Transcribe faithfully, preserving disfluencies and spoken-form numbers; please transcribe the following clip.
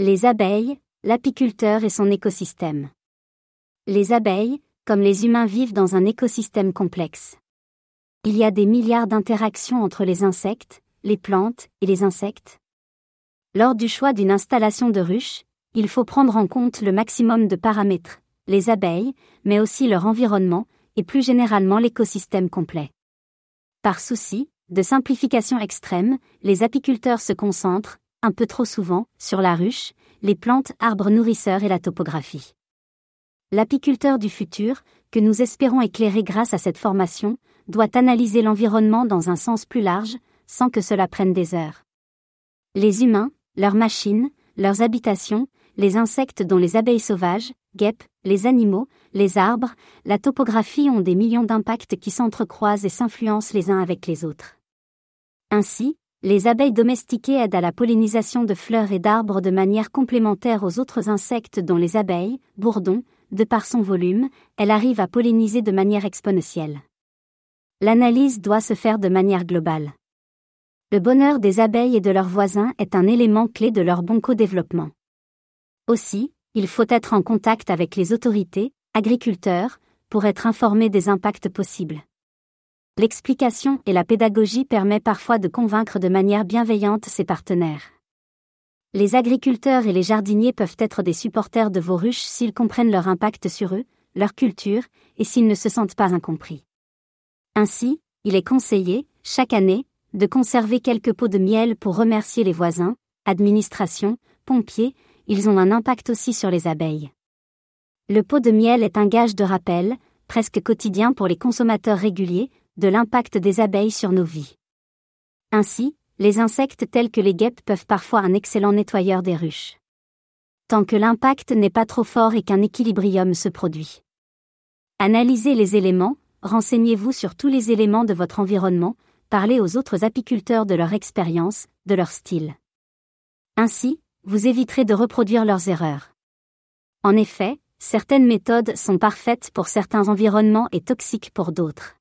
Les abeilles, l'apiculteur et son écosystème. Les abeilles, comme les humains, vivent dans un écosystème complexe. Il y a des milliards d'interactions entre les insectes, les plantes et les insectes. Lors du choix d'une installation de ruche, il faut prendre en compte le maximum de paramètres, les abeilles, mais aussi leur environnement et plus généralement l'écosystème complet. Par souci de simplification extrême, les apiculteurs se concentrent, un peu trop souvent, sur la ruche, les plantes, arbres nourrisseurs et la topographie. L'apiculteur du futur, que nous espérons éclairer grâce à cette formation, doit analyser l'environnement dans un sens plus large, sans que cela prenne des heures. Les humains, leurs machines, leurs habitations, les insectes dont les abeilles sauvages, guêpes, les animaux, les arbres, la topographie ont des millions d'impacts qui s'entrecroisent et s'influencent les uns avec les autres. Ainsi, les abeilles domestiquées aident à la pollinisation de fleurs et d'arbres de manière complémentaire aux autres insectes dont les abeilles, bourdons, de par son volume, elles arrivent à polliniser de manière exponentielle. L'analyse doit se faire de manière globale. Le bonheur des abeilles et de leurs voisins est un élément clé de leur bon co-développement. Aussi, il faut être en contact avec les autorités, agriculteurs, pour être informé des impacts possibles. L'explication et la pédagogie permettent parfois de convaincre de manière bienveillante ses partenaires. Les agriculteurs et les jardiniers peuvent être des supporters de vos ruches s'ils comprennent leur impact sur eux, leur culture, et s'ils ne se sentent pas incompris. Ainsi, il est conseillé, chaque année, de conserver quelques pots de miel pour remercier les voisins, administrations, pompiers, ils ont un impact aussi sur les abeilles. Le pot de miel est un gage de rappel, presque quotidien pour les consommateurs réguliers, de l'impact des abeilles sur nos vies. Ainsi, les insectes tels que les guêpes peuvent parfois un excellent nettoyeur des ruches. Tant que l'impact n'est pas trop fort et qu'un équilibrium se produit. Analysez les éléments, renseignez-vous sur tous les éléments de votre environnement, parlez aux autres apiculteurs de leur expérience, de leur style. Ainsi, vous éviterez de reproduire leurs erreurs. En effet, certaines méthodes sont parfaites pour certains environnements et toxiques pour d'autres.